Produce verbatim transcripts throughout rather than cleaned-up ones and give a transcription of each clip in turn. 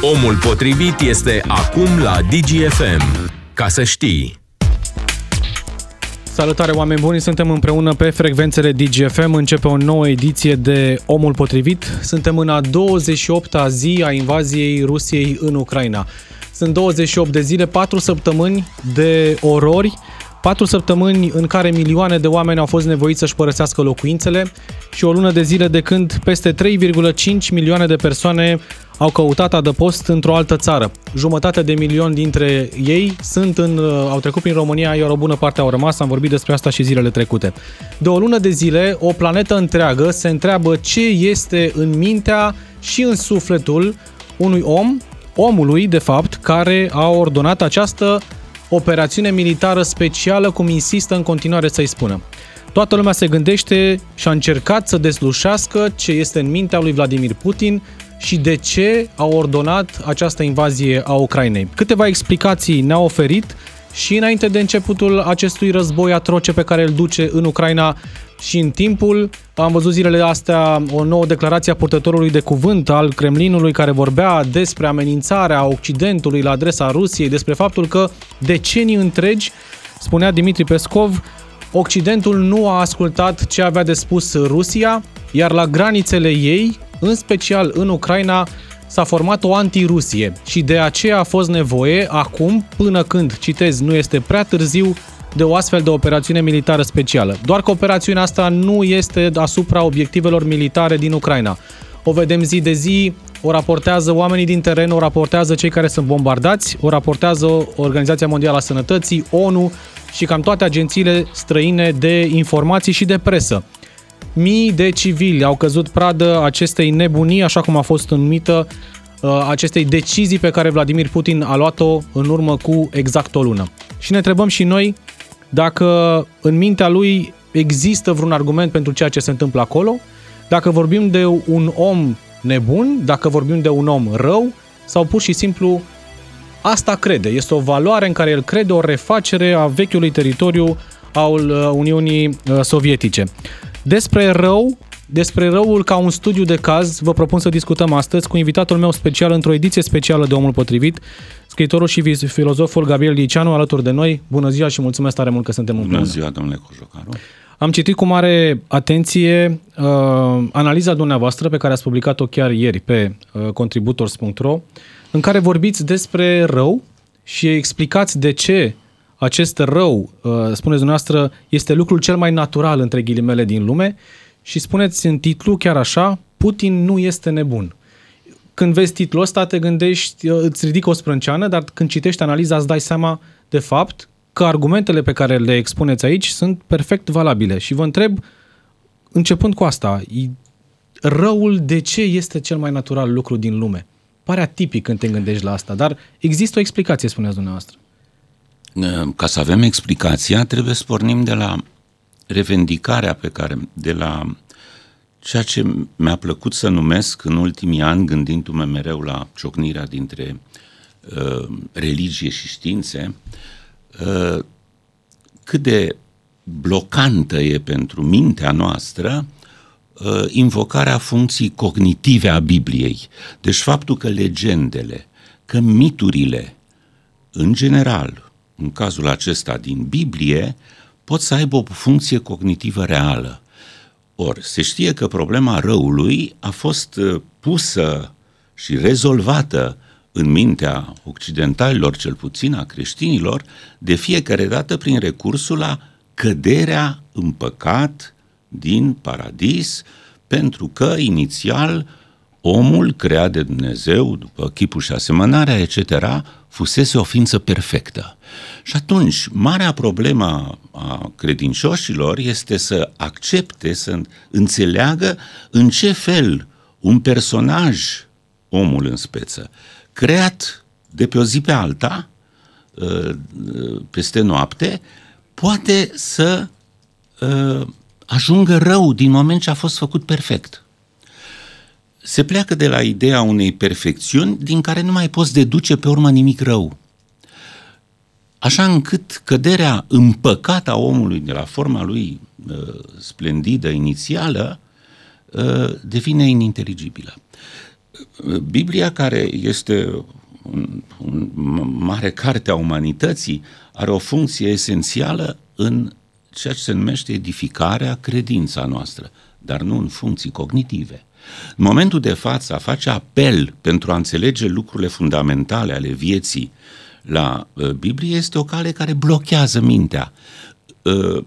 Omul potrivit este acum la Digi F M. Ca să știi! Salutare, oameni buni! Suntem împreună pe frecvențele Digi F M. Începe o nouă ediție de Omul potrivit. Suntem în a douăzeci și opta zi a invaziei Rusiei în Ucraina. Sunt douăzeci și opt de zile, patru săptămâni de orori, patru săptămâni în care milioane de oameni au fost nevoiți să-și părăsească locuințele și o lună de zile de când peste trei virgulă cinci milioane de persoane au căutat adăpost într-o altă țară. Jumătate de milion dintre ei sunt în, au trecut prin România, iar o bună parte au rămas. Am vorbit despre asta și zilele trecute. De o lună de zile, o planetă întreagă se întreabă ce este în mintea și în sufletul unui om, omului, de fapt, care a ordonat această operațiune militară specială, cum insistă în continuare să-i spună. Toată lumea se gândește și a încercat să deslușească ce este în mintea lui Vladimir Putin și de ce a ordonat această invazie a Ucrainei. Câteva explicații ne-a oferit și înainte de începutul acestui război atroce pe care îl duce în Ucraina și în timpul, am văzut zilele astea o nouă declarație a purtătorului de cuvânt al Kremlinului care vorbea despre amenințarea Occidentului la adresa Rusiei, despre faptul că decenii întregi, spunea Dmitri Peskov, Occidentul nu a ascultat ce avea de spus Rusia, iar la granițele ei, în special în Ucraina, s-a format o antirusie și de aceea a fost nevoie acum, până când, citez, nu este prea târziu, de o astfel de operațiune militară specială. Doar că operațiunea asta nu este asupra obiectivelor militare din Ucraina. O vedem zi de zi, o raportează oamenii din teren, o raportează cei care sunt bombardați, o raportează Organizația Mondială a Sănătății, O N U și cam toate agențiile străine de informații și de presă. Mii de civili au căzut pradă acestei nebunii, așa cum a fost numită, acestei decizii pe care Vladimir Putin a luat-o în urmă cu exact o lună. Și ne întrebăm și noi dacă în mintea lui există vreun argument pentru ceea ce se întâmplă acolo, dacă vorbim de un om nebun, dacă vorbim de un om rău sau pur și simplu asta crede. Este o valoare în care el crede, o refacere a vechiului teritoriu al Uniunii Sovietice. Despre rău, despre răul ca un studiu de caz, vă propun să discutăm astăzi cu invitatul meu special într-o ediție specială de Omul Potrivit, scriitorul și filozoful Gabriel Liceanu, alături de noi. Bună ziua și mulțumesc tare mult că suntem împreună. Bună ziua, domnule Cojocaru. Am citit cu mare atenție uh, analiza dumneavoastră pe care ați publicat-o chiar ieri pe uh, contributors punct ro, în care vorbiți despre rău și explicați de ce acest rău, uh, spuneți dumneavoastră, este lucrul cel mai natural, între ghilimele, din lume. Și spuneți în titlu chiar așa, Putin nu este nebun. Când vezi titlul ăsta, te gândești, îți ridică o sprânceană, dar când citești analiza îți dai seama de fapt că argumentele pe care le expuneți aici sunt perfect valabile. Și vă întreb, începând cu asta, răul de ce este cel mai natural lucru din lume? Pare atipic când te gândești la asta, dar există o explicație, spuneați dumneavoastră. Ca să avem explicația, trebuie să pornim de la revendicarea pe care, de la ceea ce mi-a plăcut să numesc în ultimii ani, gândindu-mă mereu la ciocnirea dintre uh, religie și științe, uh, cât de blocantă e pentru mintea noastră uh, invocarea funcției cognitive a Bibliei. Deci faptul că legendele, că miturile, în general, în cazul acesta din Biblie, pot să aibă o funcție cognitivă reală. Or, se știe că problema răului a fost pusă și rezolvată în mintea occidentalilor, cel puțin a creștinilor, de fiecare dată prin recursul la căderea în păcat din paradis, pentru că inițial omul creat de Dumnezeu, după chipul și asemănarea, et cetera, fusese o ființă perfectă. Și atunci, marea problemă a credincioșilor este să accepte, să înțeleagă în ce fel un personaj, omul în speță, creat de pe o zi pe alta, peste noapte, poate să ajungă rău din moment ce a fost făcut perfect. Se pleacă de la ideea unei perfecțiuni din care nu mai poți deduce pe urmă nimic rău. Așa încât căderea în păcat a omului de la forma lui uh, splendidă inițială uh, devine ininteligibilă. Biblia, care este un, un mare carte a umanității, are o funcție esențială în ceea ce se numește edificarea credința noastră, dar nu în funcții cognitive. În momentul de față face apel pentru a înțelege lucrurile fundamentale ale vieții la Biblie, este o cale care blochează mintea.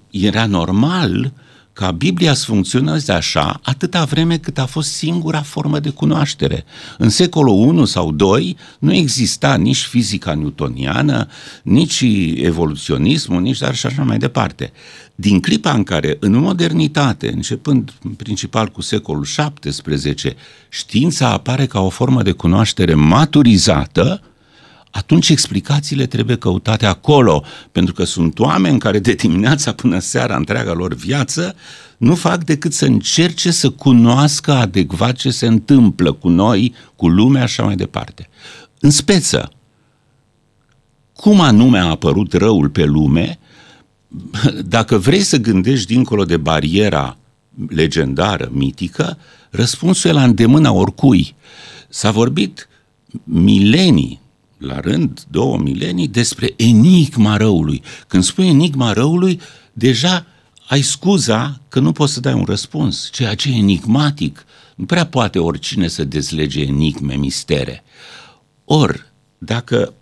Era normal ca Biblia să funcționeze așa atâta vreme cât a fost singura formă de cunoaștere. În secolul unu sau doi nu exista nici fizica newtoniană, nici evoluționismul, nici dar și așa mai departe. Din clipa în care, în modernitate, începând în principal cu secolul șaptesprezece, știința apare ca o formă de cunoaștere maturizată, atunci explicațiile trebuie căutate acolo, pentru că sunt oameni care de dimineața până seara, întreaga lor viață, nu fac decât să încerce să cunoască adecvat ce se întâmplă cu noi, cu lumea și așa mai departe. În speță, cum anume a apărut răul pe lume, dacă vrei să gândești dincolo de bariera legendară, mitică, răspunsul e la îndemâna oricui. S-a vorbit milenii, la rând, două milenii, despre enigma răului. Când spui enigma răului, deja ai scuza că nu poți să dai un răspuns, ceea ce e enigmatic. Nu prea poate oricine să dezlege enigme, mistere. Or, dacă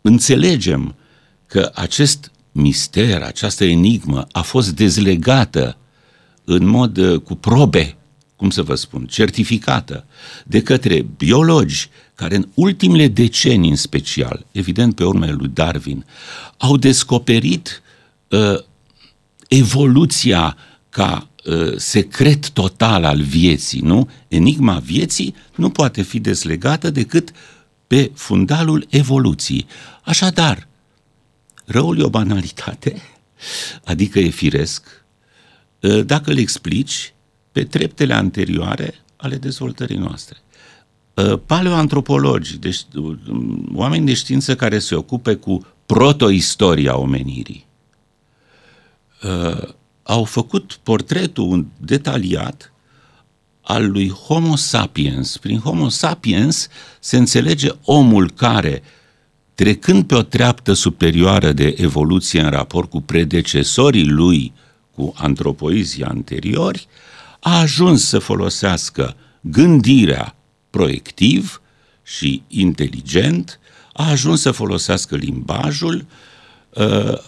înțelegem că acest mister, această enigmă a fost dezlegată în mod cu probe, cum să vă spun, certificată de către biologi care în ultimele decenii în special, evident pe urmele lui Darwin, au descoperit uh, evoluția ca uh, secret total al vieții, nu? Enigma vieții nu poate fi deslegată decât pe fundalul evoluției. Așadar, răul e o banalitate, adică e firesc, uh, dacă îl explici pe treptele anterioare ale dezvoltării noastre. Paleoantropologii, deci oameni de știință care se ocupe cu protoistoria omenirii, au făcut portretul detaliat al lui Homo sapiens. Prin Homo sapiens se înțelege omul care, trecând pe o treaptă superioară de evoluție în raport cu predecesorii lui, cu antropoizii anteriori, a ajuns să folosească gândirea proiectiv și inteligent, a ajuns să folosească limbajul,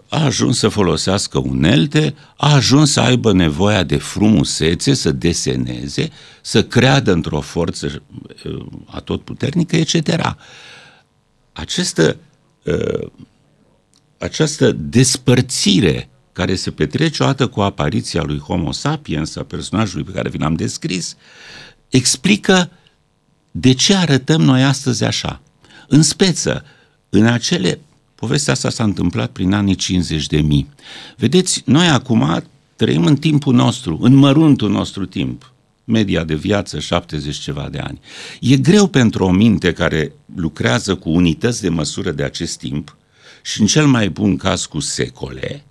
a ajuns să folosească unelte, a ajuns să aibă nevoia de frumusețe, să deseneze, să creadă într-o forță atotputernică, et cetera. Această, această despărțire care se petrece odată cu apariția lui Homo sapiens, a personajului pe care vi l-am descris, explică de ce arătăm noi astăzi așa. În speță, în acele... Povestea asta s-a întâmplat prin anii cincizeci de mii. Vedeți, noi acum trăim în timpul nostru, în măruntul nostru timp. Media de viață, șaptezeci ceva de ani. E greu pentru o minte care lucrează cu unități de măsură de acest timp și în cel mai bun caz cu secole,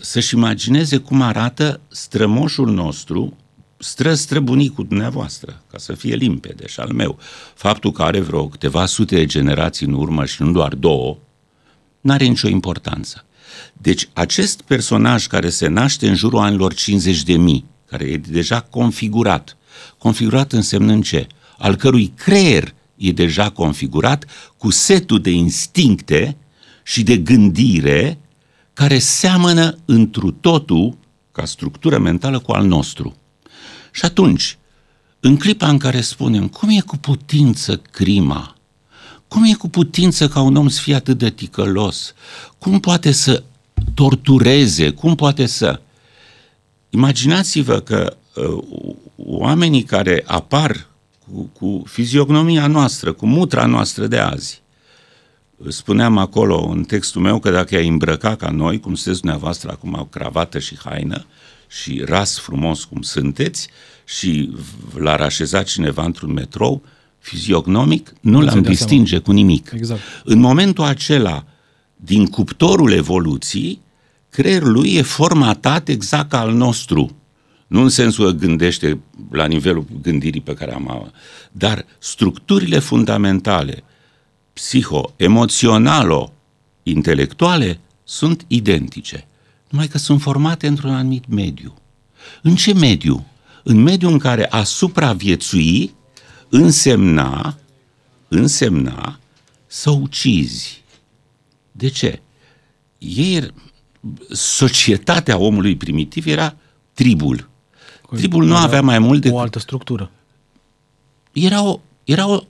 să-și imagineze cum arată strămoșul nostru, stră, străbunicul dumneavoastră, ca să fie limpede, și al meu. Faptul că are vreo câteva sute de generații în urmă și nu doar două, n-are nicio importanță. Deci acest personaj care se naște în jurul anilor cincizeci de mii, care e deja configurat, configurat însemnând ce? Al cărui creier e deja configurat cu setul de instincte și de gândire care seamănă întru totul, ca structură mentală, cu al nostru. Și atunci, în clipa în care spunem, cum e cu putință crima? Cum e cu putință ca un om să fie atât de ticălos? Cum poate să tortureze? Cum poate să... Imaginați-vă că uh, oamenii care apar cu, cu fiziognomia noastră, cu mutra noastră de azi, spuneam acolo în textul meu că dacă i-ai îmbrăca ca noi, cum sunteți dumneavoastră acum, au cravată și haină și ras frumos cum sunteți, și l-ar așeza cineva într-un metrou, fiziognomic, nu l-am distinge cu nimic. Exact. În momentul acela, din cuptorul evoluției, creierul lui e formatat exact ca al nostru. Nu în sensul că gândește la nivelul gândirii pe care am avut, dar structurile fundamentale, psiho-emoționalo-intelectuale, sunt identice, numai că sunt formate într-un anumit mediu. În ce mediu? În mediul în care a supraviețui însemna, însemna să ucizi. De ce? Ei, societatea omului primitiv era tribul. Tribul nu avea mai mult decât... O altă structură. Era o, era o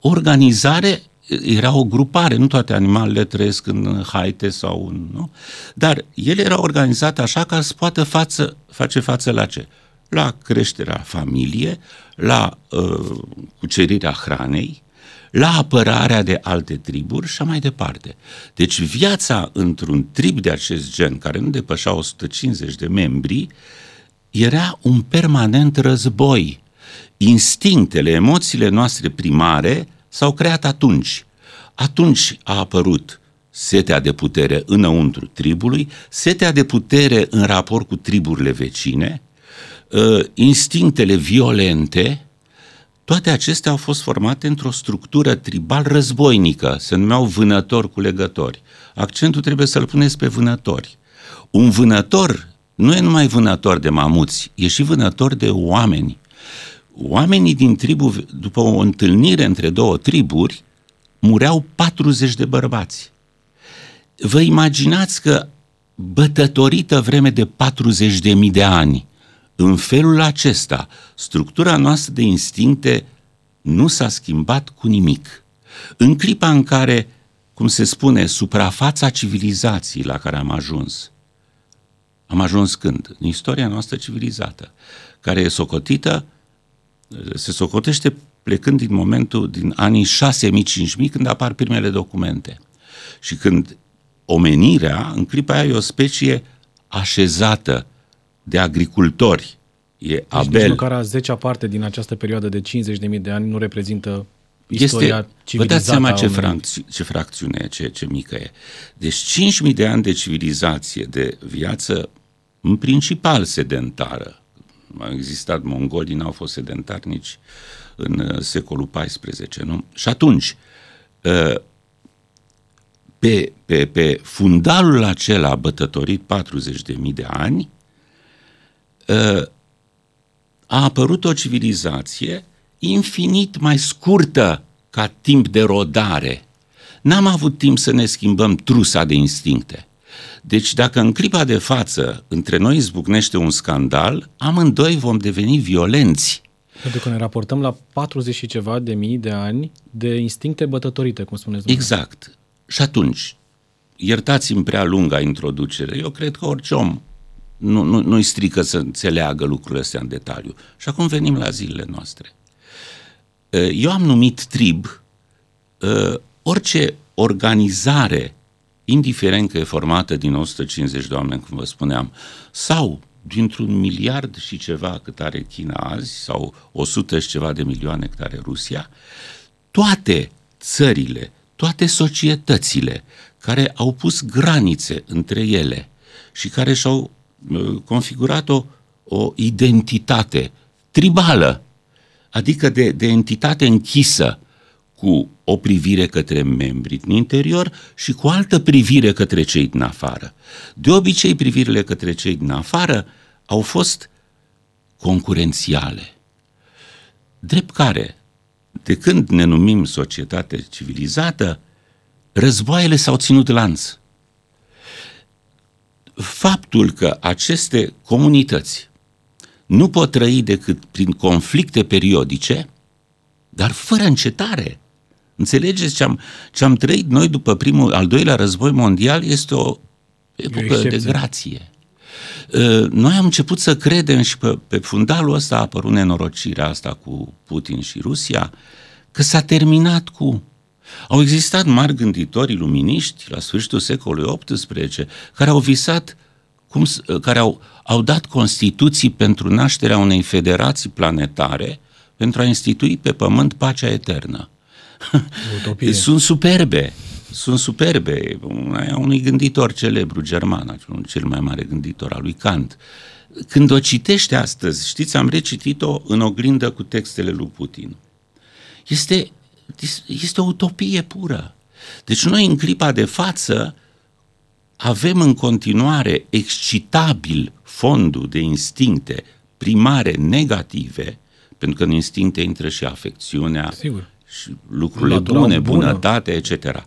organizare, era o grupare, nu toate animalele trăiesc în haite sau în... Nu? Dar ele erau organizate așa ca să poată față, face față la ce? La creșterea familiei, la uh, cucerirea hranei, la apărarea de alte triburi și mai departe. Deci viața într-un trib de acest gen, care nu depășea o sută cincizeci de membri, era un permanent război. Instinctele, emoțiile noastre primare s-au creat atunci. Atunci a apărut setea de putere înăuntru tribului, setea de putere în raport cu triburile vecine, instinctele violente. Toate acestea au fost formate într-o structură tribal-războinică, se numeau vânători-culegători. Accentul trebuie să-l puneți pe vânători. Un vânător nu e numai vânător de mamuți, e și vânător de oameni. Oamenii din tribul, după o întâlnire între două triburi, mureau patruzeci de bărbați. Vă imaginați că bătătorită vreme de patruzeci de mii de ani, în felul acesta, structura noastră de instincte nu s-a schimbat cu nimic. În clipa în care, cum se spune, suprafața civilizației la care am ajuns, am ajuns când? În istoria noastră civilizată, care e socotită, se socotește plecând din momentul, din anii șase mii cinci mii, când apar primele documente. Și când omenirea, în clipa aia, e o specie așezată de agricultori. E Abel. Deci nici măcar a zecea parte din această perioadă de cincizeci de mii de ani nu reprezintă istoria este, civilizată. Vă dați seama ce, fracț- ce fracțiune e, ce, ce mică e. Deci cinci mii de ani de civilizație, de viață în principal sedentară. Au existat mongolii, n-au fost sedentari nici în secolul paisprezece, nu? Și atunci, pe, pe, pe fundalul acela bătătorit patruzeci de mii de ani, a apărut o civilizație infinit mai scurtă ca timp de rodare. N-am avut timp să ne schimbăm trusa de instincte. Deci dacă în clipa de față între noi izbucnește un scandal, amândoi vom deveni violenți. Pentru că ne raportăm la patruzeci și ceva de mii de ani de instincte bătătorite, cum spuneți dumneavoastră. Exact. Și atunci, iertați-mi prea lunga introducere, eu cred că orice om Nu, nu, nu-i strică să înțeleagă lucrurile astea în detaliu. Și acum venim la zilele noastre. Eu am numit trib orice organizare, indiferent că e formată din o sută cincizeci de oameni, cum vă spuneam, sau dintr-un miliard și ceva cât are China azi, sau o sută și ceva de milioane cât are Rusia, toate țările, toate societățile care au pus granițe între ele și care și-au configurat o, o identitate tribală, adică de, de entitate închisă, cu o privire către membrii din interior și cu altă privire către cei din afară. De obicei, privirile către cei din afară au fost concurențiale. Drept care, de când ne numim societate civilizată, războaiele s-au ținut lanț. Faptul că aceste comunități nu pot trăi decât prin conflicte periodice, dar fără încetare. Înțelegeți ce am, ce am trăit noi după primul, al doilea război mondial este o epocă de grație. Noi am început să credem și pe, pe fundalul ăsta a apărut nenorocirea asta cu Putin și Rusia, că s-a terminat cu... Au existat mari gânditori luminiști la sfârșitul secolului optsprezece care au visat, cum, care au, au dat constituții pentru nașterea unei federații planetare pentru a institui pe pământ pacea eternă. Utopie. Sunt superbe, sunt superbe. Unui gânditor celebru german, cel mai mare gânditor al lui Kant. Când o citești astăzi, știți, am recitit-o în oglindă cu textele lui Putin. Este, este o utopie pură. Deci noi în clipa de față avem în continuare excitabil fondul de instincte primare negative, pentru că în instincte intră și afecțiunea, sigur, și lucrurile bune, bunătatea, et cetera,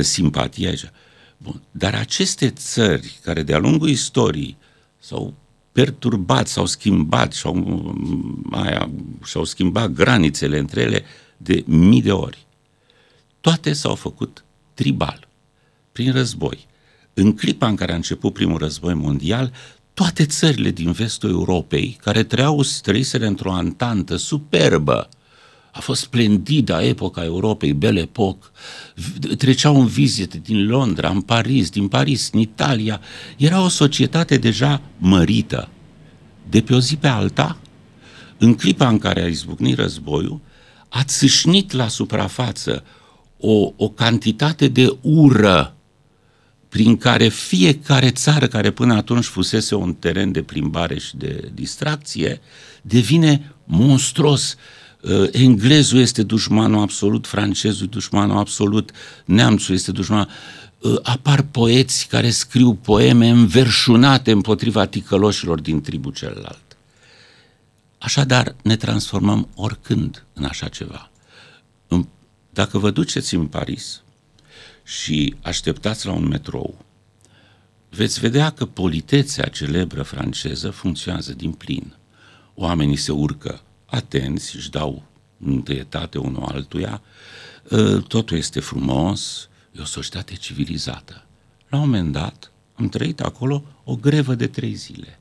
simpatia, et cetera. Bun. Dar aceste țări care de-a lungul istoriei s-au perturbat, s-au schimbat, și-au, aia, și-au schimbat granițele între ele de mii de ori. Toate s-au făcut tribal, prin război. În clipa în care a început primul război mondial, toate țările din vestul Europei, care trăiau străisele într-o antantă superbă, a fost splendida epoca Europei, Belle Époque, treceau în vizite din Londra, în Paris, din Paris, în Italia, era o societate deja mărită. De pe o zi pe alta, în clipa în care a izbucnit războiul, a țâșnit la suprafață o, o cantitate de ură prin care fiecare țară care până atunci fusese un teren de plimbare și de distracție devine monstruos. Englezul este dușmanul absolut, francezul dușmanul absolut, neamțul este dușmanul. Apar poeți care scriu poeme înverșunate împotriva ticăloșilor din tribul celălalt. Așadar, ne transformăm oricând în așa ceva. Dacă vă duceți în Paris și așteptați la un metrou, veți vedea că politețea celebră franceză funcționează din plin. Oamenii se urcă atenți, își dau întâietate unul altuia, totul este frumos, e o societate civilizată. La un moment dat am trăit acolo o grevă de trei zile.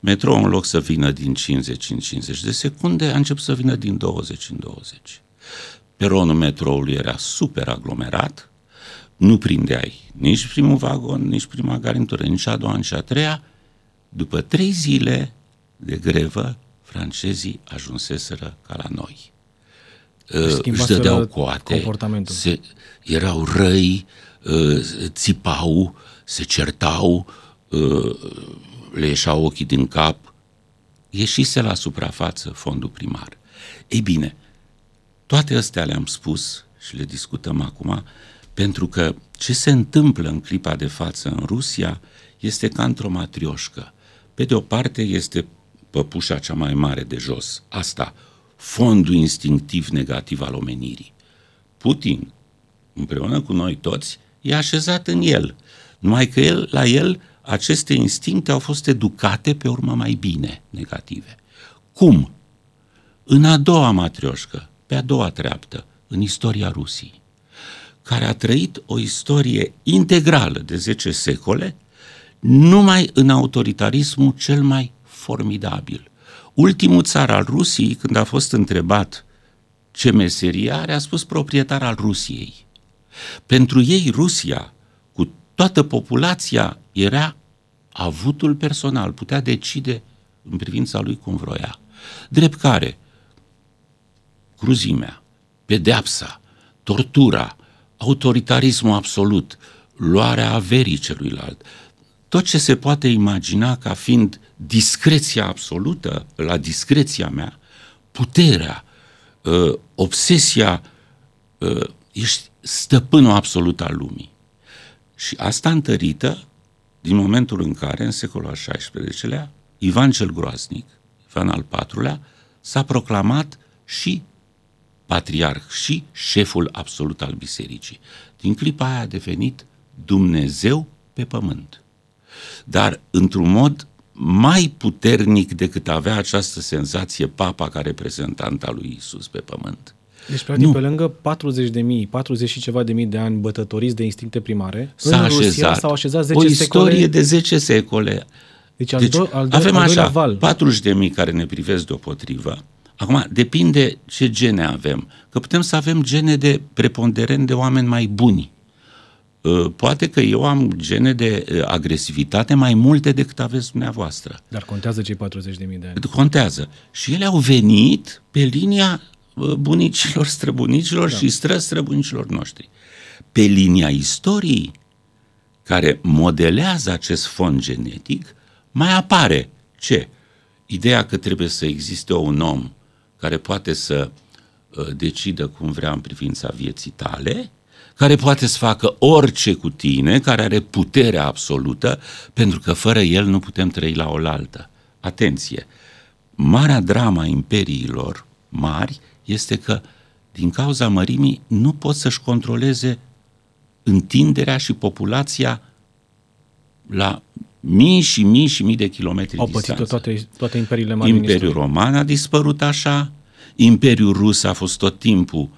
Metroul, în loc să vină din cincizeci în cincizeci de secunde, a început să vină din douăzeci în douăzeci. Peronul metroului era super aglomerat, nu prindeai nici primul vagon, nici prima garnitură, nici a doua, nici a treia. După trei zile de grevă, francezii ajunseseră ca la noi. Își dădeau coate, se, erau răi, țipau, se certau, le ieșau ochii din cap, ieșise la suprafață fondul primar. Ei bine, toate astea le-am spus și le discutăm acum, pentru că ce se întâmplă în clipa de față în Rusia este ca într-o matrioșcă. Pe de o parte este păpușa cea mai mare de jos, asta, fondul instinctiv negativ al omenirii. Putin, împreună cu noi toți, e așezat în el, numai că el, la el aceste instincte au fost educate pe urmă mai bine, negative. Cum? În a doua matrioșcă, pe a doua treaptă, în istoria Rusiei, care a trăit o istorie integrală de zece secole, numai în autoritarismul cel mai formidabil. Ultimul țar al Rusiei, când a fost întrebat ce meserie are, a spus proprietar al Rusiei. Pentru ei, Rusia, cu toată populația, era avutul personal, putea decide în privința lui cum vroia. Drept care, cruzimea, pedeapsa, tortura, autoritarismul absolut, luarea averii celuilalt, tot ce se poate imagina ca fiind discreția absolută, la discreția mea, puterea, obsesia, ești stăpânul absolut al lumii. Și asta întărită din momentul în care, în secolul al șaisprezecelea, Ivan cel Groaznic, Ivan al patrulea, s-a proclamat și patriarh, și șeful absolut al bisericii. Din clipa aia a devenit Dumnezeu pe pământ. Dar într-un mod mai puternic decât avea această senzație papa ca reprezentant al lui Iisus pe pământ. Deci, practic, nu. Pe lângă patruzeci de mii, patruzeci și ceva de mii de ani bătătoriți de instincte primare, s-a în așezat. Rusia s-au așezat zece secole. O istorie de zece secole. Deci, deci al do- al do- avem al așa, val. patruzeci de mii care ne privesc deopotrivă. Acum, depinde ce gene avem. Că putem să avem gene de preponderent de oameni mai buni. Poate că eu am gene de agresivitate mai multe decât aveți dumneavoastră. Dar contează cei patruzeci de mii de ani. Contează. Și ele au venit pe linia bunicilor, străbunicilor, da, și stră-străbunicilor noștri. Pe linia istoriei, care modelează acest fond genetic, mai apare Ce? Ideea că trebuie să existe un om care poate să decidă cum vrea în privința vieții tale, care poate să facă orice cu tine, care are puterea absolută, pentru că fără el nu putem trăi la oaltă. Atenție! Marea drama imperiilor mari este că, din cauza mărimii, nu pot să-și controleze întinderea și populația la mii și mii și mii de kilometri distanță. Au pățit-o toate, toate imperiile mari. Imperiul Roman a dispărut așa, Imperiul Rus a fost tot timpul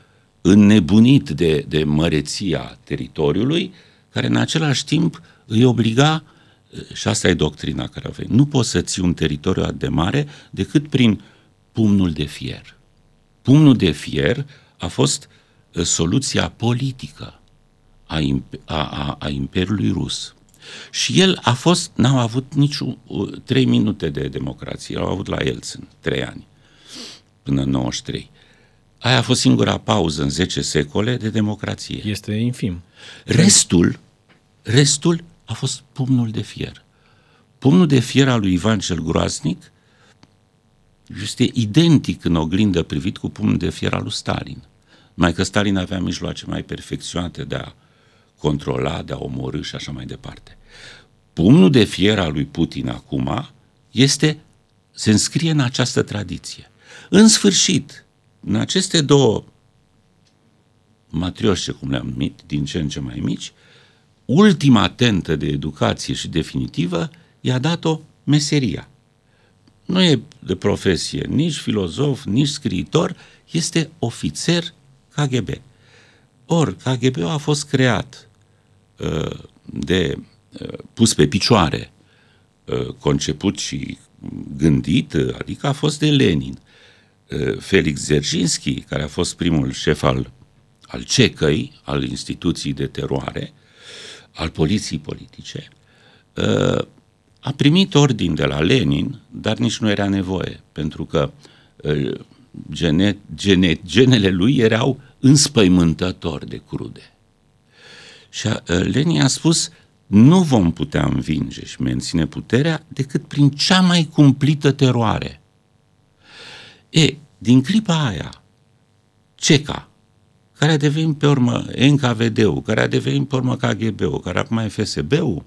înnebunit de, de măreția teritoriului, care în același timp îi obliga, și asta e doctrina care avem, nu poți să ții un teritoriu atât de mare decât prin pumnul de fier. Pumnul de fier a fost soluția politică a, a, a, a Imperiului Rus. Și el a fost, n-au avut nici trei minute de democrație, au avut la Elțin trei ani, până în nouăzeci și trei. Aia a fost singura pauză în zece secole de democrație. Este infim. Restul, restul a fost pumnul de fier. Pumnul de fier al lui Ivan cel Groaznic este identic în oglindă privit cu pumnul de fier al lui Stalin. Numai că Stalin avea mijloace mai perfecționate de a controla, de a omorî și așa mai departe. Pumnul de fier al lui Putin acum este, se înscrie în această tradiție. În sfârșit, în aceste două matrioșe, cum le-am numit, din ce în ce mai mici, ultima tentă de educație și definitivă i-a dat-o meseria. Nu e de profesie nici filozof, nici scriitor, este ofițer K G B. Ori K G B-ul a fost creat, de, pus pe picioare, conceput și gândit, adică a fost de Lenin. Felix Dzerjinski, care a fost primul șef al, al C E C I, al instituției de teroare, al poliției politice, a primit ordin de la Lenin, dar nici nu era nevoie, pentru că gene, gene, genele lui erau înspăimântător de crude. Și Lenin a spus, nu vom putea învinge și menține puterea decât prin cea mai cumplită teroare. E, din clipa aia, C E C A, care a devenit pe urmă N K V D-ul, care a devenit pe urmă K G B-ul, care acum e F S B-ul,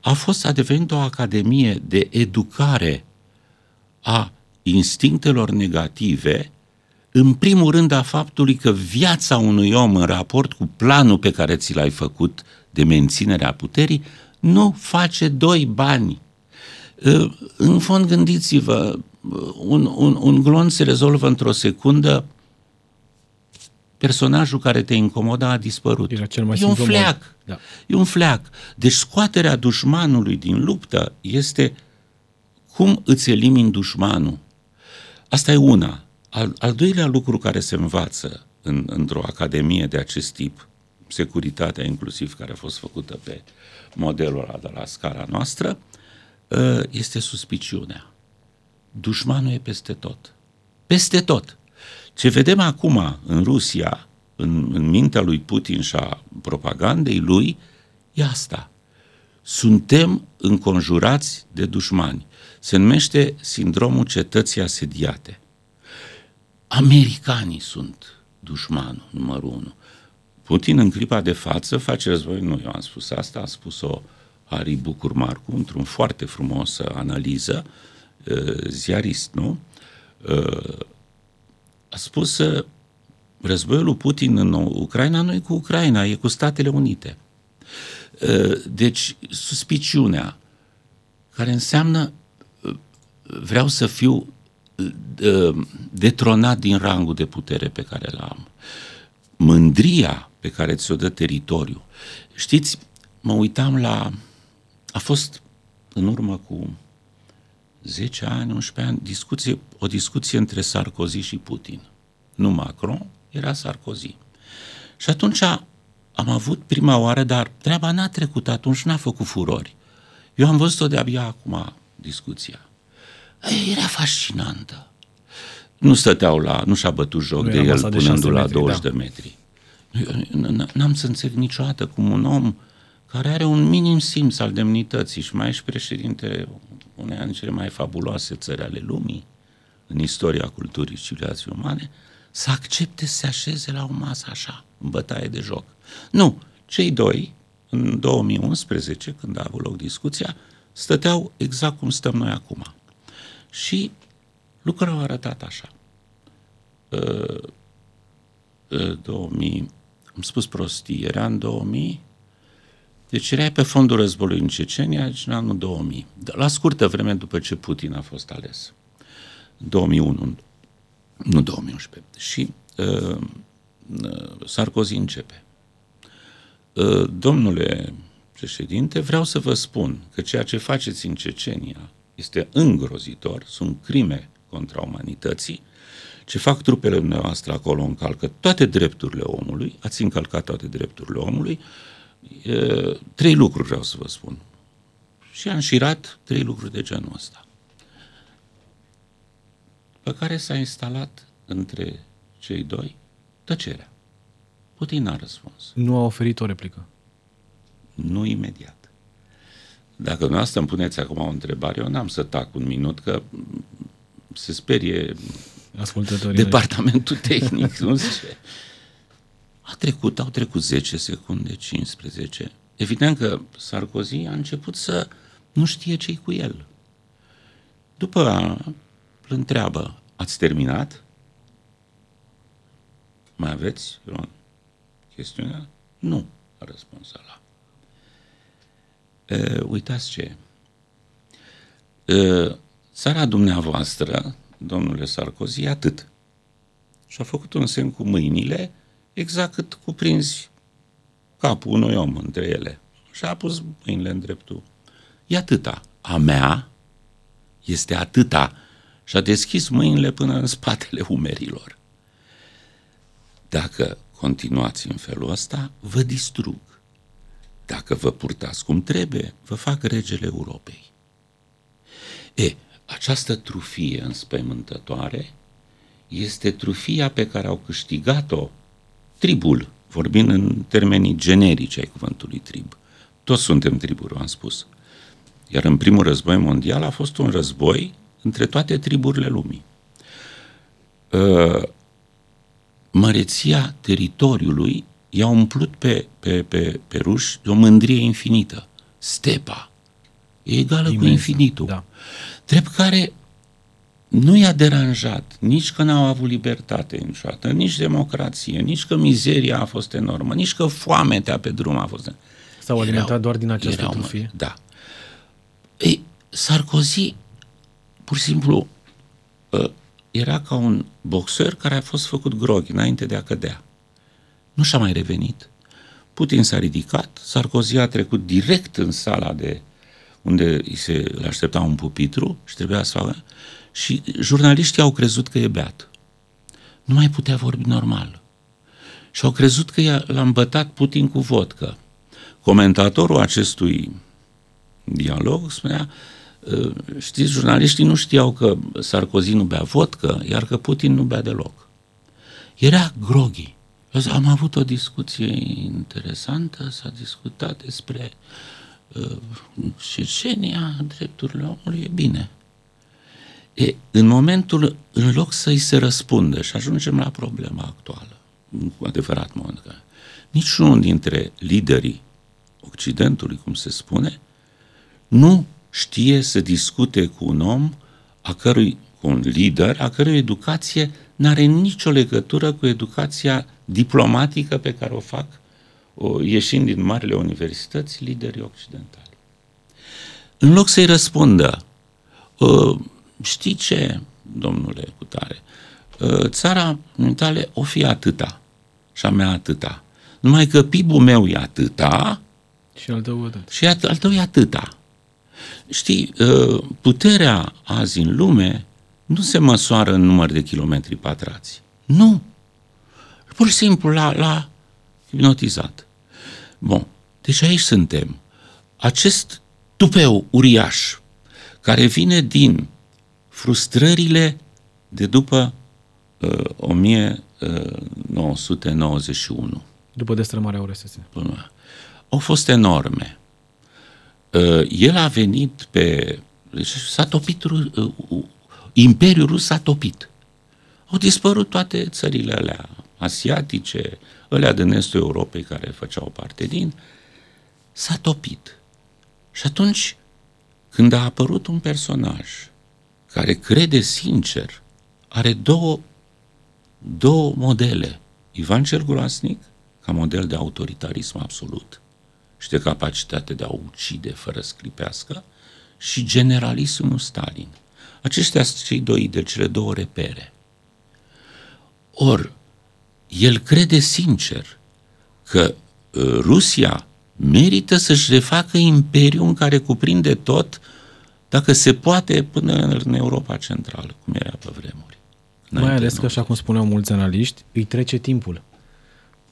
a fost, a devenit o academie de educare a instinctelor negative, în primul rând a faptului că viața unui om în raport cu planul pe care ți l-ai făcut de menținerea puterii, nu face doi bani. În fond, gândiți-vă, un, un, un glonț se rezolvă într-o secundă, personajul care te incomoda a dispărut. E un fleac. Da. E un fleac. Deci scoaterea dușmanului din luptă este cum îți elimini dușmanul. Asta e una. Al, al doilea lucru care se învață în, într-o academie de acest tip, securitatea inclusiv care a fost făcută pe modelul ăla de la scara noastră, este suspiciunea. Dușmanul e peste tot. Peste tot. Ce vedem acum în Rusia, în, în mintea lui Putin și a propagandei lui, e asta. Suntem înconjurați de dușmani. Se numește sindromul cetății asediate. Americanii sunt dușmanul numărul unu. Putin în clipa de față face război, nu eu am spus asta, a spus-o Ari Bucurmarcu, într-un foarte frumoasă analiză, ziarist, nu? A spus că războiul lui Putin în Ucraina nu e cu Ucraina, e cu Statele Unite. Deci, suspiciunea, care înseamnă vreau să fiu detronat din rangul de putere pe care l-am. Mândria pe care ți-o dă teritoriul. Știți, mă uitam la... A fost în urmă cu zece ani, unsprezece ani, discuție, o discuție între Sarkozy și Putin. Nu Macron, era Sarkozy. Și atunci am avut prima oară, dar treaba n-a trecut atunci, n-a făcut furori. Eu am văzut-o de-abia acum, discuția. Era fascinantă. Nu stăteau la... Nu și-a bătut joc de el punându-l la douăzeci de metri. N-am să înțeleg niciodată cum un om care are un minim simț al demnității și mai e și președintele uneia din cele mai fabuloase țări ale lumii în istoria culturii și civilizației umane, să accepte să se așeze la o masă așa, în bătaie de joc. Nu, cei doi, în două mii unsprezece, când a avut loc discuția, stăteau exact cum stăm noi acum. Și lucrurile au arătat așa. Uh, uh, două mii, am spus prostii, era în două mii, deci era pe fondul războiului în Cecenia, deci în anul două mii, la scurtă vreme după ce Putin a fost ales. două mii unu, nu două mii unsprezece. Și uh, uh, Sarkozy începe. Uh, domnule președinte, vreau să vă spun că ceea ce faceți în Cecenia este îngrozitor, sunt crime contra umanității, ce fac trupele dumneavoastră acolo încalcă toate drepturile omului, ați încălcat toate drepturile omului, uh, trei lucruri vreau să vă spun. Și a înșirat trei lucruri de genul ăsta, pe care s-a instalat între cei doi tăcerea. Putin a răspuns. Nu a oferit o replică? Nu imediat. Dacă dumneavoastră îmi puneți acum o întrebare, eu n-am să tac un minut, că se sperie departamentul tehnic. Nu zice. A trecut, au trecut zece secunde, cincisprezece. Evident că Sarkozy a început să nu știe ce-i cu el. După a îl întreabă, ați terminat? Mai aveți o chestiune? Nu, a răspuns ăla. E, uitați ce e, țara dumneavoastră, domnule Sarkozy, atât. Și-a făcut un semn cu mâinile, exact cât cuprinzi capul unui om între ele. Și-a pus mâinile în dreptul. E atâta. A mea este atâta. Și a deschis mâinile până în spatele umerilor. Dacă continuați în felul ăsta, vă distrug. Dacă vă purtați cum trebuie, vă fac regele Europei. E, această trufie înspăimântătoare este trufia pe care au câștigat-o tribul, vorbind în termenii generici ai cuvântului trib. Toți suntem triburi, v-am spus. Iar în primul război mondial a fost un război între toate triburile lumii. Măreția teritoriului i-a umplut pe, pe, pe, pe ruși de o mândrie infinită. Stepa e egală imensă, cu infinitul. Da. Drept care nu i-a deranjat nici că n-au avut libertate niciodată, nici democrație, nici că mizeria a fost enormă, nici că foametea pe drum a fost enormă. S-au erau, alimentat doar din această erau, trufie? Da. Ei, Sarkozy pur și simplu era ca un boxer care a fost făcut groghi înainte de a cădea. Nu și-a mai revenit. Putin s-a ridicat, Sarkozy a trecut direct în sala de unde îi se aștepta un pupitru și trebuia să facă, și jurnaliștii au crezut că e beat. Nu mai putea vorbi normal. Și au crezut că l-a îmbătat Putin cu vodcă. Comentatorul acestui dialog spunea: știți, jurnaliștii nu știau că Sarkozy nu bea vodcă, iar că Putin nu bea deloc. Era groghi. Am avut o discuție interesantă, s-a discutat despre uh, Cecenia, drepturile omului, e bine. E, în momentul, în loc să-i se răspundă, și ajungem la problema actuală, cu adevărat moment, că niciunul dintre liderii Occidentului, cum se spune, nu știe să discute cu un om, a cărui, cu un lider, a cărui educație n-are nicio legătură cu educația diplomatică pe care o fac, o, ieșind din marile universități, liderii occidentali. În loc să-i răspundă, știi ce, domnule cutare, țara tale o fi atâta și a mea atâta, numai că P I B-ul meu e atâta și al tău, și al tău e atâta. Știi, puterea azi în lume nu se măsoară în număr de kilometri pătrați. Nu. Pur și simplu l-a, l-a hipnotizat. Bun, deci aici suntem. Acest tupeu uriaș care vine din frustrările de după uh, nouăsprezece nouăzeci și unu. După destrămarea U R S S. Până au fost enorme. El a venit pe... S-a topit... Imperiul Rus s-a topit. Au dispărut toate țările alea asiatice, alea din estul Europei care făceau parte din... S-a topit. Și atunci, când a apărut un personaj care crede sincer, are două, două modele. Ivan cel Groaznic, ca model de autoritarism absolut și de capacitate de a ucide fără scripească, și generalismul Stalin. Aceștia sunt cei doi de cele două repere. Or, el crede sincer că uh, Rusia merită să-și refacă imperiul în care cuprinde tot, dacă se poate, până în Europa Centrală, cum era pe vremuri. Mai ales că, așa cum spuneau mulți analiști, îi trece timpul.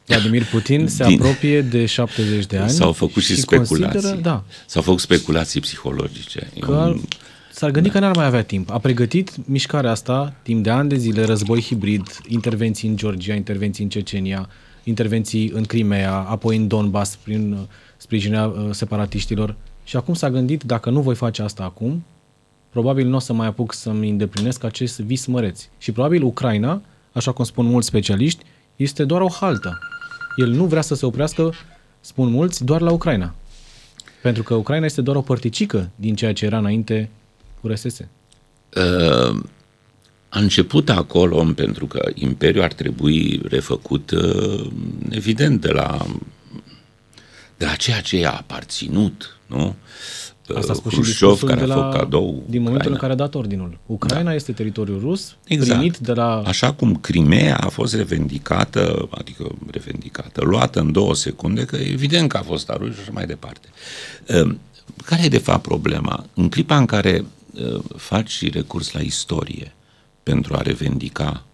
Vladimir Putin se apropie de șaptezeci de ani. S-au făcut și, și speculații. Consideră, da. S-au făcut speculații psihologice. Că s-ar gândi da. că n-ar mai avea timp. A pregătit mișcarea asta timp de ani de zile, război hibrid, intervenții în Georgia, intervenții în Cecenia, intervenții în Crimea, apoi în Donbass, prin sprijinirea separatiștilor. Și acum s-a gândit, dacă nu voi face asta acum, probabil nu o să mai apuc să-mi îndeplinesc acest vis măreț. Și probabil Ucraina, așa cum spun mulți specialiști, este doar o haltă. El nu vrea să se oprească, spun mulți, doar la Ucraina. Pentru că Ucraina este doar o părticică din ceea ce era înainte U R S S. Uh, a început acolo, pentru că imperiul ar trebui refăcut, uh, evident, de la, de la ceea ce i-a aparținut, nu? Asta a spus Hrușciov, care a făcut cadou din momentul în care a dat ordinul. Ucraina da. este teritoriul rus, exact. primit de la... Așa cum Crimea a fost revendicată, adică revendicată, luată în două secunde, că evident că a fost a ruși și mai departe. Care e de fapt problema? În clipa în care faci și recurs la istorie pentru a revendica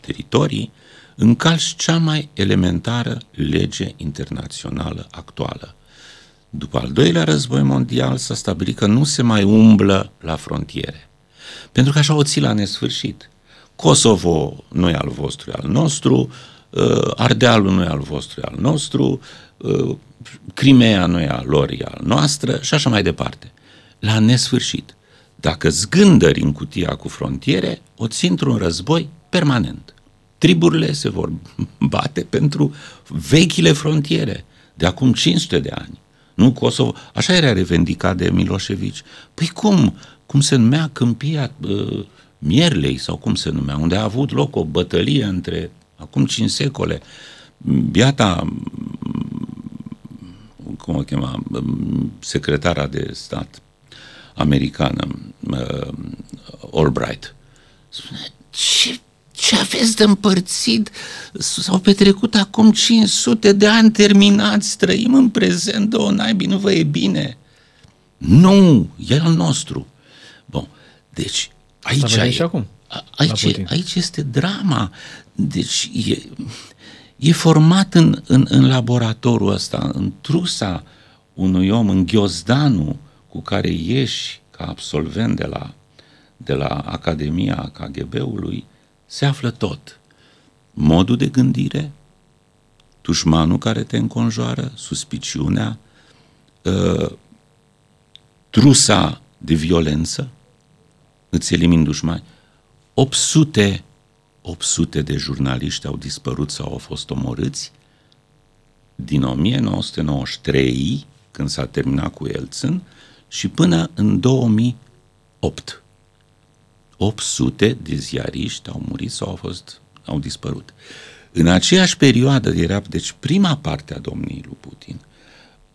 teritorii, încalci cea mai elementară lege internațională actuală. După al doilea război mondial s-a stabilit că nu se mai umblă la frontiere. Pentru că așa o ții la nesfârșit. Kosovo nu e al vostru, e al nostru, Ardealul nu e al vostru, e al nostru, Crimea nu e al lor, e al noastră și așa mai departe. La nesfârșit. Dacă zgândări în cutia cu frontiere, o ții într-un război permanent. Triburile se vor bate pentru vechile frontiere de acum cinci sute de ani. Nu Kosovo, așa era revendicat de Miloșevici. Păi cum? Cum se numea câmpia uh, Mierlei sau cum se numea, unde a avut loc o bătălie între, acum cinci secole, biata, cum o chema, secretara de stat americană, uh, Albright. Spune, ce, ce aveți de împărțit? S-au petrecut acum cinci sute de ani, terminați, trăim în prezent, două naibii, nu vă e bine? Nu, e al nostru. Bun, deci aici, e, și acum, aici, aici este drama. Deci e, e format în, în, în laboratorul ăsta, în trusa unui om, în ghiozdanul cu care ieși ca absolvent de la, de la Academia K G B-ului, se află tot. Modul de gândire, dușmanul care te înconjoară, suspiciunea, trusa de violență, îți elimini dușmani. opt sute, opt sute de jurnaliști au dispărut sau au fost omorâți din nouăsprezece nouăzeci și trei, când s-a terminat cu Elțin, și până în două mii opt. opt sute de ziariști au murit sau au, fost, au dispărut. În aceeași perioadă, era, deci prima parte a domniei lui Putin,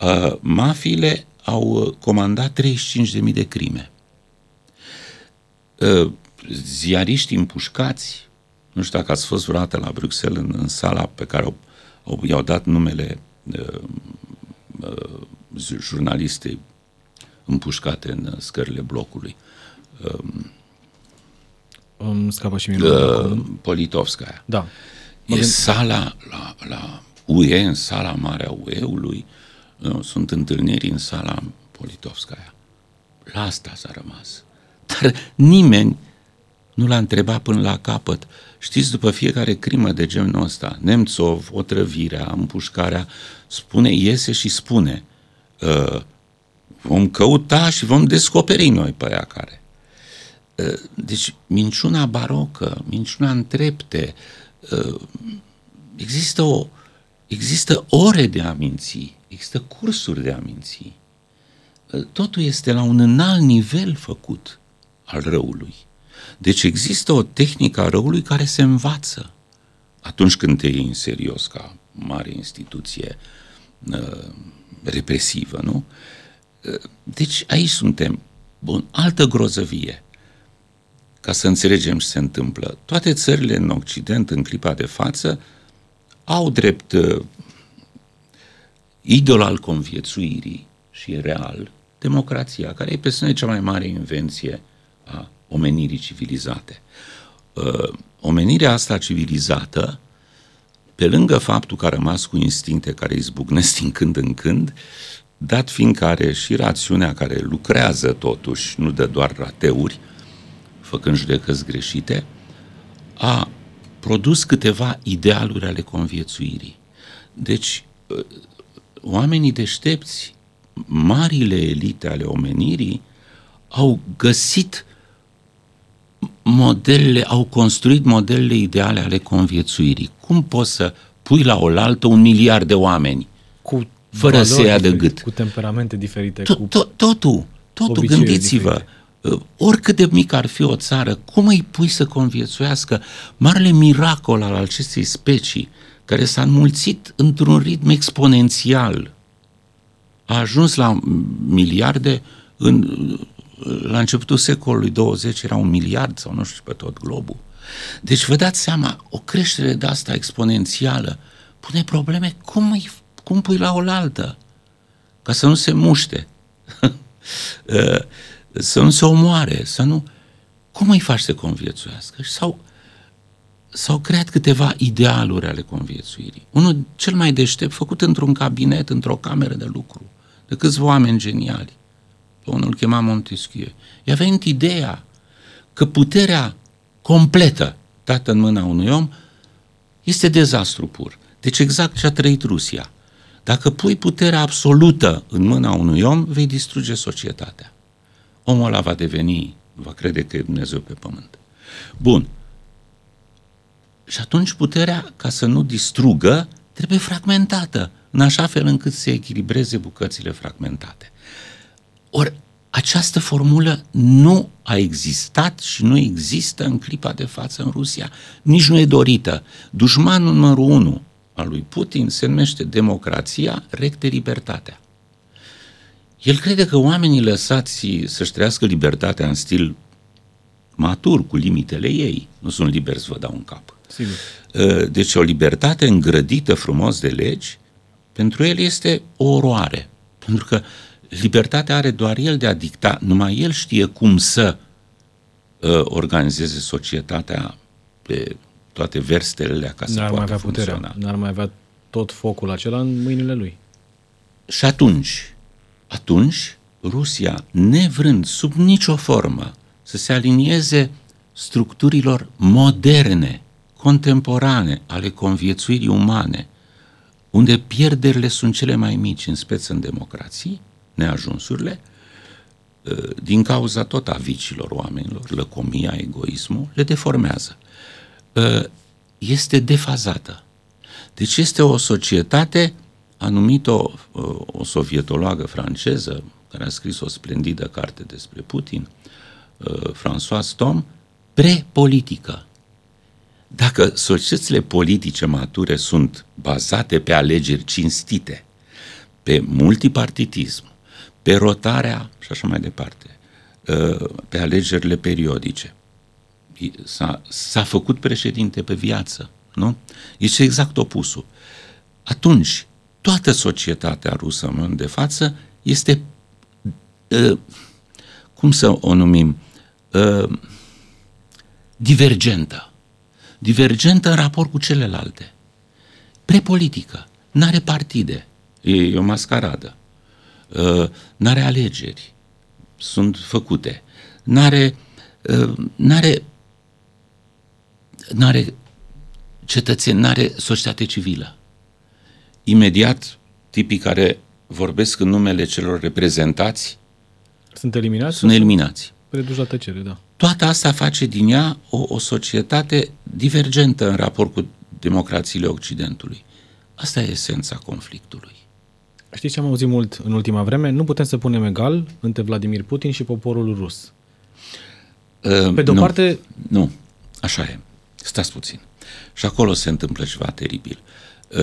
uh, mafiile au comandat treizeci și cinci de mii de crime. Uh, ziariști împușcați, nu știu dacă ați fost vreodată la Bruxelles, în, în sala pe care au, au, i-au dat numele uh, uh, jurnalistei împușcate în scările blocului. Uh, Îmi scapă și mie. Uh, Politkovskaya. Da. E gând... sala la, la U E, în sala mare a U E-ului, sunt întâlniri în sala Politkovskaya. La asta s-a rămas. Dar nimeni nu l-a întrebat până la capăt Știți, după fiecare crimă de genul ăsta, Nemțov, otrăvirea, împușcarea, spune, iese și spune, uh, vom căuta și vom descoperi noi pe aia care. Uh, deci, minciuna barocă, minciuna în trepte, uh, există, o, există ore de a minți, există cursuri de a minți. Uh, totul este la un înalt nivel făcut al răului. Deci există o tehnică a răului care se învață atunci când te iei în serios ca mare instituție uh, represivă, nu? Uh, deci aici suntem. Bun, altă grozăvie. Ca să înțelegem ce se întâmplă. Toate țările în Occident, în clipa de față, au drept uh, idol al conviețuirii și real democrația, care e pe sine cea mai mare invenție a omenirii civilizate. Omenirea asta civilizată, pe lângă faptul că a rămas cu instincte care izbucnesc din când în când, dat fiindcă are și rațiunea care lucrează totuși, nu dă doar rateuri, făcând judecăți greșite, a produs câteva idealuri ale conviețuirii. Deci, oamenii deștepți, marile elite ale omenirii, au găsit modelele, au construit modelele ideale ale conviețuirii. Cum poți să pui la oaltă un miliard de oameni cu fără să ia de gât? Cu temperamente diferite. Totul, totul, gândiți-vă. Oricât de mic ar fi o țară, cum îi pui să conviețuiască? Marele miracol al acestei specii, care s-a înmulțit într-un ritm exponențial, a ajuns la miliarde în... La începutul secolului douăzeci era un miliard sau nu știu pe tot globul. Deci vă dați seama, o creștere de asta exponențială pune probleme cum, îi, cum pui la oaltă ca să nu se muște, să nu se omoare, să nu... Cum îi faci să conviețuiască? Și s-au, s-au creat câteva idealuri ale conviețuirii. Unul cel mai deștept, făcut într-un cabinet, într-o cameră de lucru, de câțiva oameni geniali. Unul îl chema Montesquieu. I-a venit ideea că puterea completă dată în mâna unui om este dezastru pur. Deci exact ce a trăit Rusia. Dacă pui puterea absolută în mâna unui om, vei distruge societatea. Omul ăla va deveni, va crede că e Dumnezeu pe pământ. Bun. Și atunci puterea, ca să nu distrugă, trebuie fragmentată, în așa fel încât să echilibreze bucățile fragmentate. Ori această formulă nu a existat și nu există în clipa de față în Rusia, nici nu e dorită. Dușmanul numărul unu al lui Putin se numește democrația, recte libertatea. El crede că oamenii lăsați să-și trăiască libertatea în stil matur, cu limitele ei, nu sunt liberi să vă dau în cap. Sigur. Deci o libertate îngrădită frumos de legi, pentru el este o oroare, pentru că libertatea are doar el de a dicta, numai el știe cum să uh, organizeze societatea pe toate verstelele ca să poată funcționa. Puterea, n-ar mai avea tot focul acela în mâinile lui. Și atunci, atunci Rusia, nevrând sub nicio formă să se alinieze structurilor moderne, contemporane ale conviețuirii umane, unde pierderile sunt cele mai mici, în speță în democrații, neajunsurile, din cauza tot a vicilor oamenilor, lăcomia, egoismul, le deformează. Este defazată. Deci este o societate, a numit-o o sovietologă franceză, care a scris o splendidă carte despre Putin, François Thom, prepolitică. Dacă societățile politice mature sunt bazate pe alegeri cinstite, pe multipartitism, pe rotarea și așa mai departe, pe alegerile periodice. S-a, s-a făcut președinte pe viață, nu? Este exact opusul. Atunci, toată societatea rusă în de față este, cum să o numim, divergentă. Divergentă în raport cu celelalte. Prepolitică. N-are partide. E o mascaradă. Uh, n-are alegeri, sunt făcute, n-are, uh, n-are n-are cetățeni, n-are societate civilă. Imediat, tipii care vorbesc în numele celor reprezentați sunt eliminați? Sunt eliminați. Reduși la tăcere, da. Toată asta face din ea o, o societate divergentă în raport cu democrațiile Occidentului. Asta e esența conflictului. Știți ce am auzit mult în ultima vreme? Nu putem să punem egal între Vladimir Putin și poporul rus. Uh, Pe de-o nu, parte... Nu, așa e. Stați puțin. Și acolo se întâmplă ceva teribil.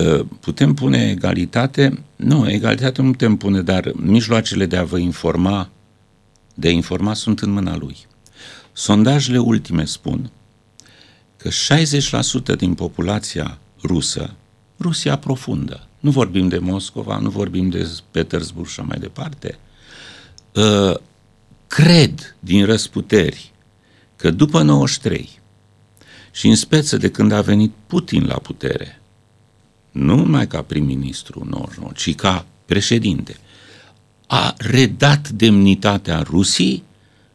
Uh, putem pune egalitate? Nu, egalitate nu putem pune, dar mijloacele de a vă informa, de a informa sunt în mâna lui. Sondajele ultime spun că șaizeci la sută din populația rusă, Rusia profundă, nu vorbim de Moscova, nu vorbim de Petersburg și mai departe, uh, cred din răsputeri că după nouăzeci și trei și în speță de când a venit Putin la putere, nu numai ca prim-ministru în nouăzeci și nouă, ci ca președinte, a redat demnitatea Rusiei,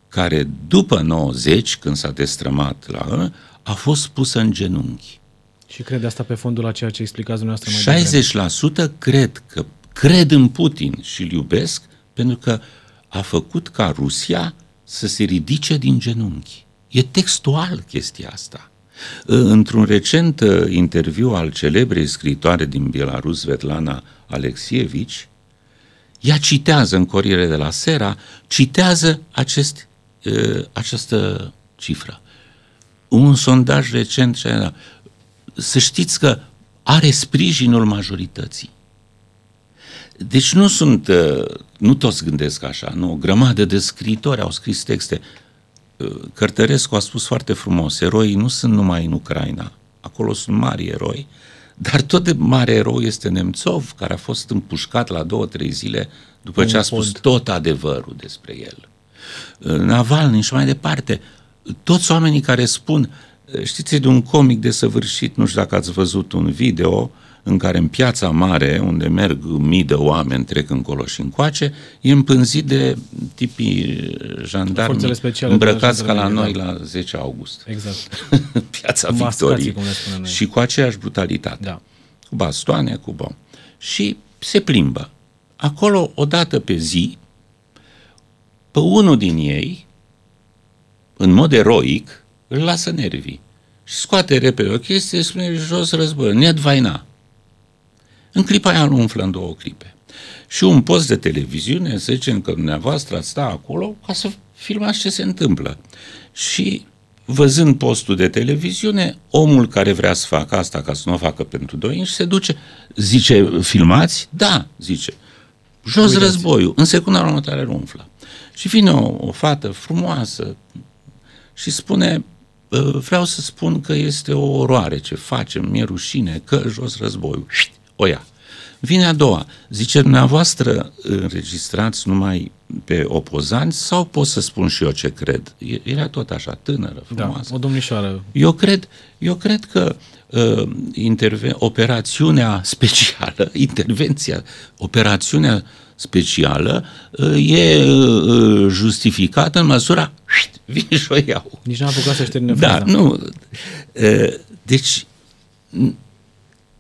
care după nouăzeci, când s-a destrămat la, a fost pusă în genunchi. Și crede asta pe fondul a ceea ce explicați dumneavoastră mai devreme? șaizeci la sută cred că cred în Putin și îl iubesc pentru că a făcut ca Rusia să se ridice din genunchi. E textual chestia asta. Într-un recent interviu al celebrei scriitoare din Belarus, Svetlana Alexievici, ea citează în Corriere de la Sera, citează acest, această cifră. Un sondaj recent, să știți că are sprijinul majorității. Deci nu sunt, nu toți gândesc așa, nu? O grămadă de scriitori au scris texte. Cărtărescu a spus foarte frumos, eroii nu sunt numai în Ucraina, acolo sunt mari eroi, dar tot de mare erou este Nemțov, care a fost împușcat la două, trei zile după ce a spus tot adevărul despre el. Navalny și mai departe, toți oamenii care spun, știți, de un comic desăvârșit, nu știu dacă ați văzut un video, în care în Piața Mare, unde merg mii de oameni, trec încolo și încoace, e împânzit de tipii jandarmi îmbrăcați ca la noi la zece august. Exact. Piața Victoriei. Și cu aceeași brutalitate. Da. Cu bastoane, cu bom. Și se plimbă. Acolo, o dată pe zi, pe unul din ei, în mod eroic, îl lasă nervii. Și scoate repede o chestie, spune jos război, net vaina. În clipa aia îl umflă în două clipe. Și un post de televiziune, să zicem că dumneavoastră ați sta acolo ca să filmați ce se întâmplă. Și văzând postul de televiziune, omul care vrea să facă asta ca să nu o facă pentru doi inși, se duce, zice, filmați? Da, zice. Jos Uitați. Războiul, în secunda următoare îl umflă. Și vine o, o fată frumoasă și spune, vreau să spun că este o oroare ce facem, mi-e rușine, că jos războiul. O ia. Vine a doua. Zice, dumneavoastră înregistrați numai pe opozanți sau pot să spun și eu ce cred? Era tot așa, tânără, frumoasă. Da, o domnișoară. Eu cred, eu cred că uh, interven- operațiunea specială, intervenția, operațiunea specială uh, e uh, justificată în măsura vin și o iau. Nici n-a apucat să-și termine fraza. Da, nu. Uh, deci...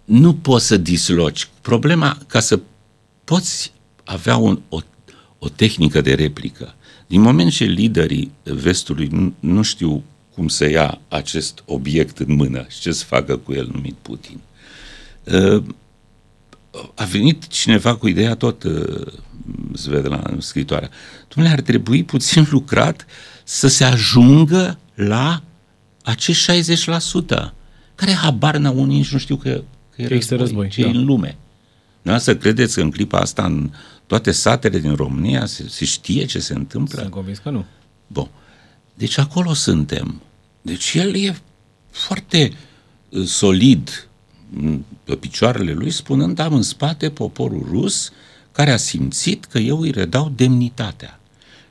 nu poți să disloci. Problema, ca să poți avea un, o, o tehnică de replică, din moment ce liderii vestului nu, nu știu cum să ia acest obiect în mână și ce să facă cu el numit Putin. A venit cineva cu ideea tot, Svetlana, scriitoarea, dom'le, ar trebui puțin lucrat să se ajungă la acești șaizeci la sută, care habar n-au, unii nici nu știu că Că există război, ce da. În lume. Nu să credeți că în clipa asta în toate satele din România se, se știe ce se întâmplă? Sunt convins că nu. Bun. Deci acolo suntem. Deci el e foarte solid pe picioarele lui, spunând, am în spate poporul rus care a simțit că eu îi redau demnitatea.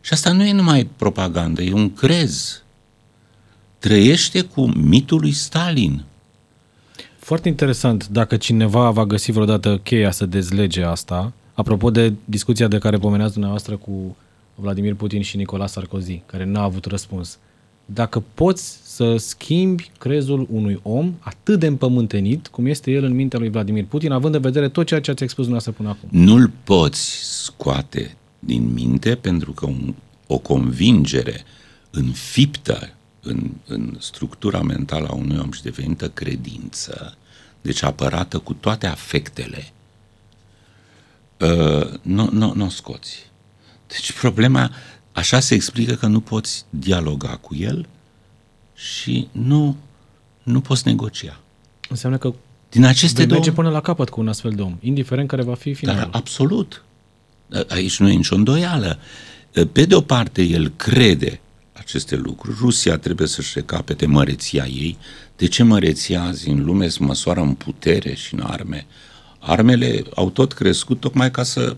Și asta nu e numai propagandă, e un crez. Trăiește cu mitul lui Stalin. Foarte interesant dacă cineva va găsi vreodată cheia să dezlege asta, apropo de discuția de care pomeneați dumneavoastră cu Vladimir Putin și Nicolas Sarkozy, care n-a avut răspuns. Dacă poți să schimbi crezul unui om atât de împământenit cum este el în mintea lui Vladimir Putin, având în vedere tot ceea ce ați expus dumneavoastră până acum? Nu-l poți scoate din minte, pentru că un, o convingere înfiptă în, în structura mentală a unui om și devenită credință, deci apărată cu toate afectele, uh, nu, nu, nu o scoți. Deci problema, așa se explică că nu poți dialoga cu el și nu, nu poți negocia. Înseamnă că din aceste două, merge până la capăt cu un astfel de om, indiferent care va fi finalul. Dar absolut. Aici nu e nicio îndoială. Pe de o parte, el crede aceste lucruri. Rusia trebuie să-și recapete măreția ei. De ce măreția azi în lume se măsoară în putere și în arme? Armele au tot crescut tocmai ca să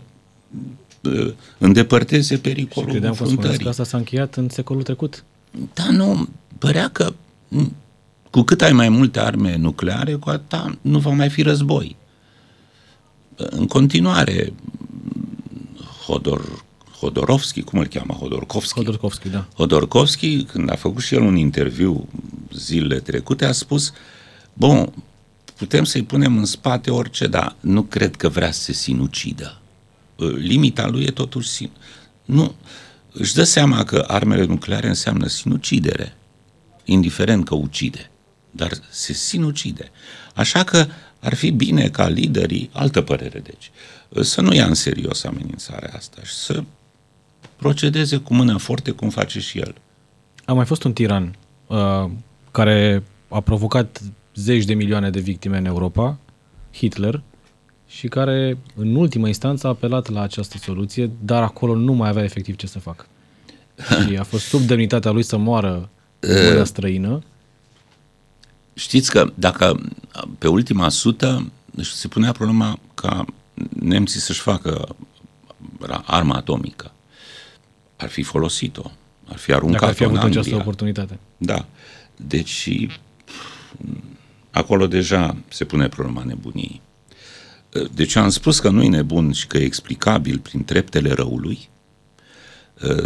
îndepărteze pericolul. Și credeam că, că asta s-a încheiat în secolul trecut. Da, nu, părea că cu cât ai mai multe arme nucleare, cu atât nu va mai fi război. În continuare, Hodor, Hodorovski, cum îl cheamă? Hodorkovski. Hodorkovski, da. Hodorkovski, când a făcut și el un interviu zilele trecute, a spus, bun, putem să-i punem în spate orice, dar nu cred că vrea să se sinucidă. Limita lui e totuși sin... Nu, își dă seama că armele nucleare înseamnă sinucidere, indiferent că ucide, dar se sinucide. Așa că ar fi bine ca liderii, altă părere deci, să nu ia în serios amenințarea asta și să procedeze cu mâna forte cum face și el. A mai fost un tiran uh, care a provocat zeci de milioane de victime în Europa, Hitler, și care în ultima instanță a apelat la această soluție, dar acolo nu mai avea efectiv ce să facă. Și a fost sub demnitatea lui să moară mâna străină. Știți că dacă pe ultima sută se punea problema ca nemții să-și facă arma atomică, ar fi folosit-o, ar fi aruncat-o ar fi avut în Anglia. Această oportunitate. Da. Deci acolo deja se pune problema nebuniei. Deci am spus că nu e nebun și că e explicabil prin treptele răului,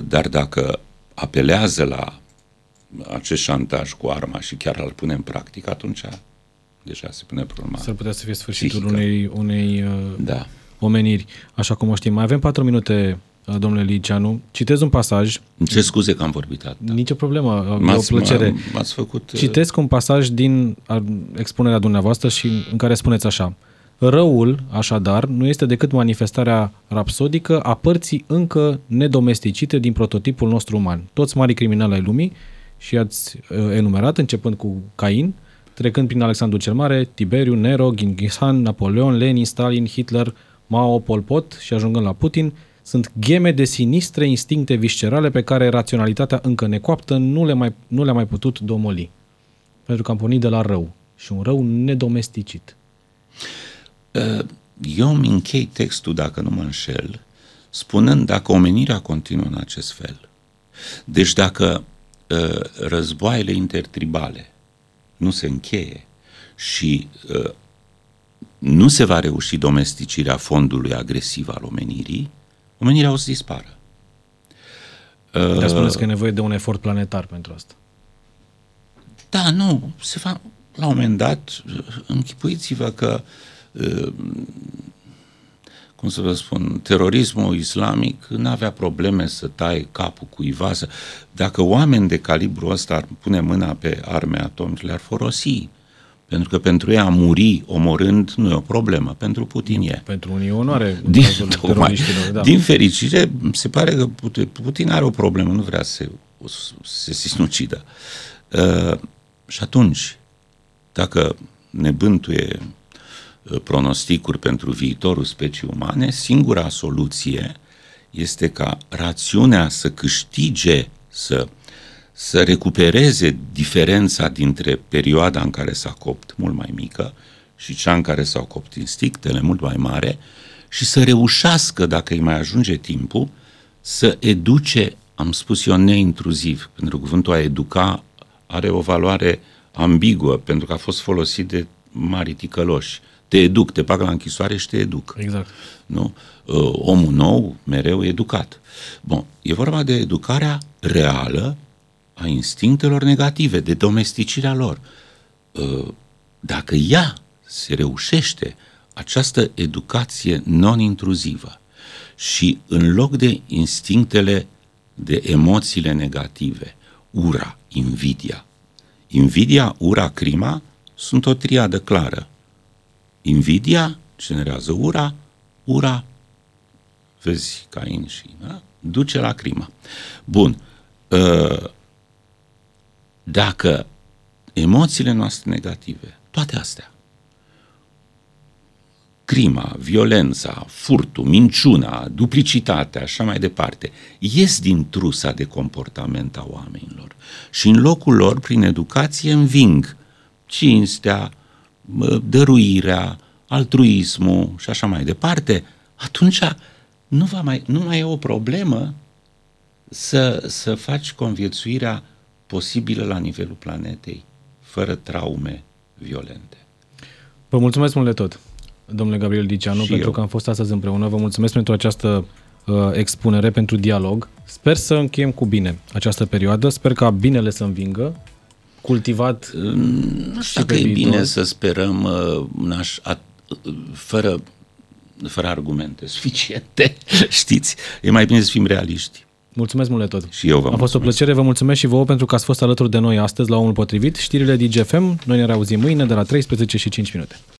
dar dacă apelează la acest șantaj cu arma și chiar îl pune în practică, atunci deja se pune problema. S-ar putea să fie sfârșitul psihică. unei, unei da. omeniri, așa cum o știm. Mai avem patru minute, domnule Liceanu. Citez un pasaj. Ce scuze că am vorbit atât. Nici o problemă, e o plăcere. M-ați făcut... Citesc un pasaj din expunerea dumneavoastră și în care spuneți așa. Răul, așadar, nu este decât manifestarea rapsodică a părții încă nedomesticite din prototipul nostru uman. Toți marii criminali ai lumii, și ați enumerat, începând cu Cain, trecând prin Alexandru cel Mare, Tiberiu, Nero, Genghis Khan, Napoleon, Lenin, Stalin, Hitler, Mao, Pol Pot și ajungând la Putin, sunt gheme de sinistre instincte viscerale pe care raționalitatea încă necoaptă nu le mai, nu le-a mai putut domoli. Pentru că am pornit de la rău și un rău nedomesticit. Eu îmi închei textul, dacă nu mă înșel, spunând dacă omenirea continuă în acest fel. Deci dacă uh, războaiele intertribale nu se încheie și uh, nu se va reuși domesticirea fondului agresiv al omenirii, omenirea o să dispară. Uh, Dar spuneți că e nevoie de un efort planetar pentru asta. Da, nu. Se va, la un moment dat, închipuiți-vă că cum să vă spun, terorismul islamic n-avea probleme să taie capul cuiva. Să... Dacă oameni de calibru ăsta ar pune mâna pe arme atomice, le-ar folosi. Pentru că pentru ei a muri omorând nu e o problemă. Pentru Putin e. Pentru unii onoare. Din, tocmai, da. Din fericire, se pare că Putin are o problemă, nu vrea să se, se sinucidă. Uh, și atunci, dacă ne bântuie pronosticuri pentru viitorul specii umane, singura soluție este ca rațiunea să câștige, să, să recupereze diferența dintre perioada în care s-a copt mult mai mică și cea în care s-au copt instinctele mult mai mare și să reușească, dacă îi mai ajunge timpul, să educe, am spus eu, neintruziv, pentru că cuvântul a educa are o valoare ambiguă, pentru că a fost folosit de mari ticăloși. Te educ, te bag la închisoare și te educ. Exact. Nu? Omul nou mereu educat. Bun, e vorba de educarea reală a instinctelor negative, de domesticirea lor. Dacă ea se reușește, această educație non-intruzivă, și în loc de instinctele, de emoțiile negative, ura, invidia, invidia, ura, crima, sunt o triadă clară. Invidia generează ura, ura, vezi, Cain și, da? Duce la crimă. Bun. Dacă emoțiile noastre negative, toate astea, crima, violența, furtul, minciuna, duplicitatea, așa mai departe, ies din trusa de comportament a oamenilor și în locul lor, prin educație, înving cinstea, dăruirea, altruismul și așa mai departe, atunci nu, va mai, nu mai e o problemă să, să faci conviețuirea posibilă la nivelul planetei, fără traume violente. Vă mulțumesc mult de tot, domnule Gabriel Liceanu, și pentru eu. că am fost astăzi împreună. Vă mulțumesc pentru această uh, expunere, pentru dialog. Sper să încheiem cu bine această perioadă. Sper ca binele să învingă, cultivat. Nu știu dacă e bine să sperăm uh, naș, at, uh, fără, fără argumente suficiente. Știți, e mai bine să fim realiști. Mulțumesc mult de tot. Și eu vă mulțumesc. A fost o plăcere, vă mulțumesc și vouă pentru că ați fost alături de noi astăzi la Omul Potrivit. Știrile Digi F M, noi ne reauzim mâine de la treisprezece și cinci minute.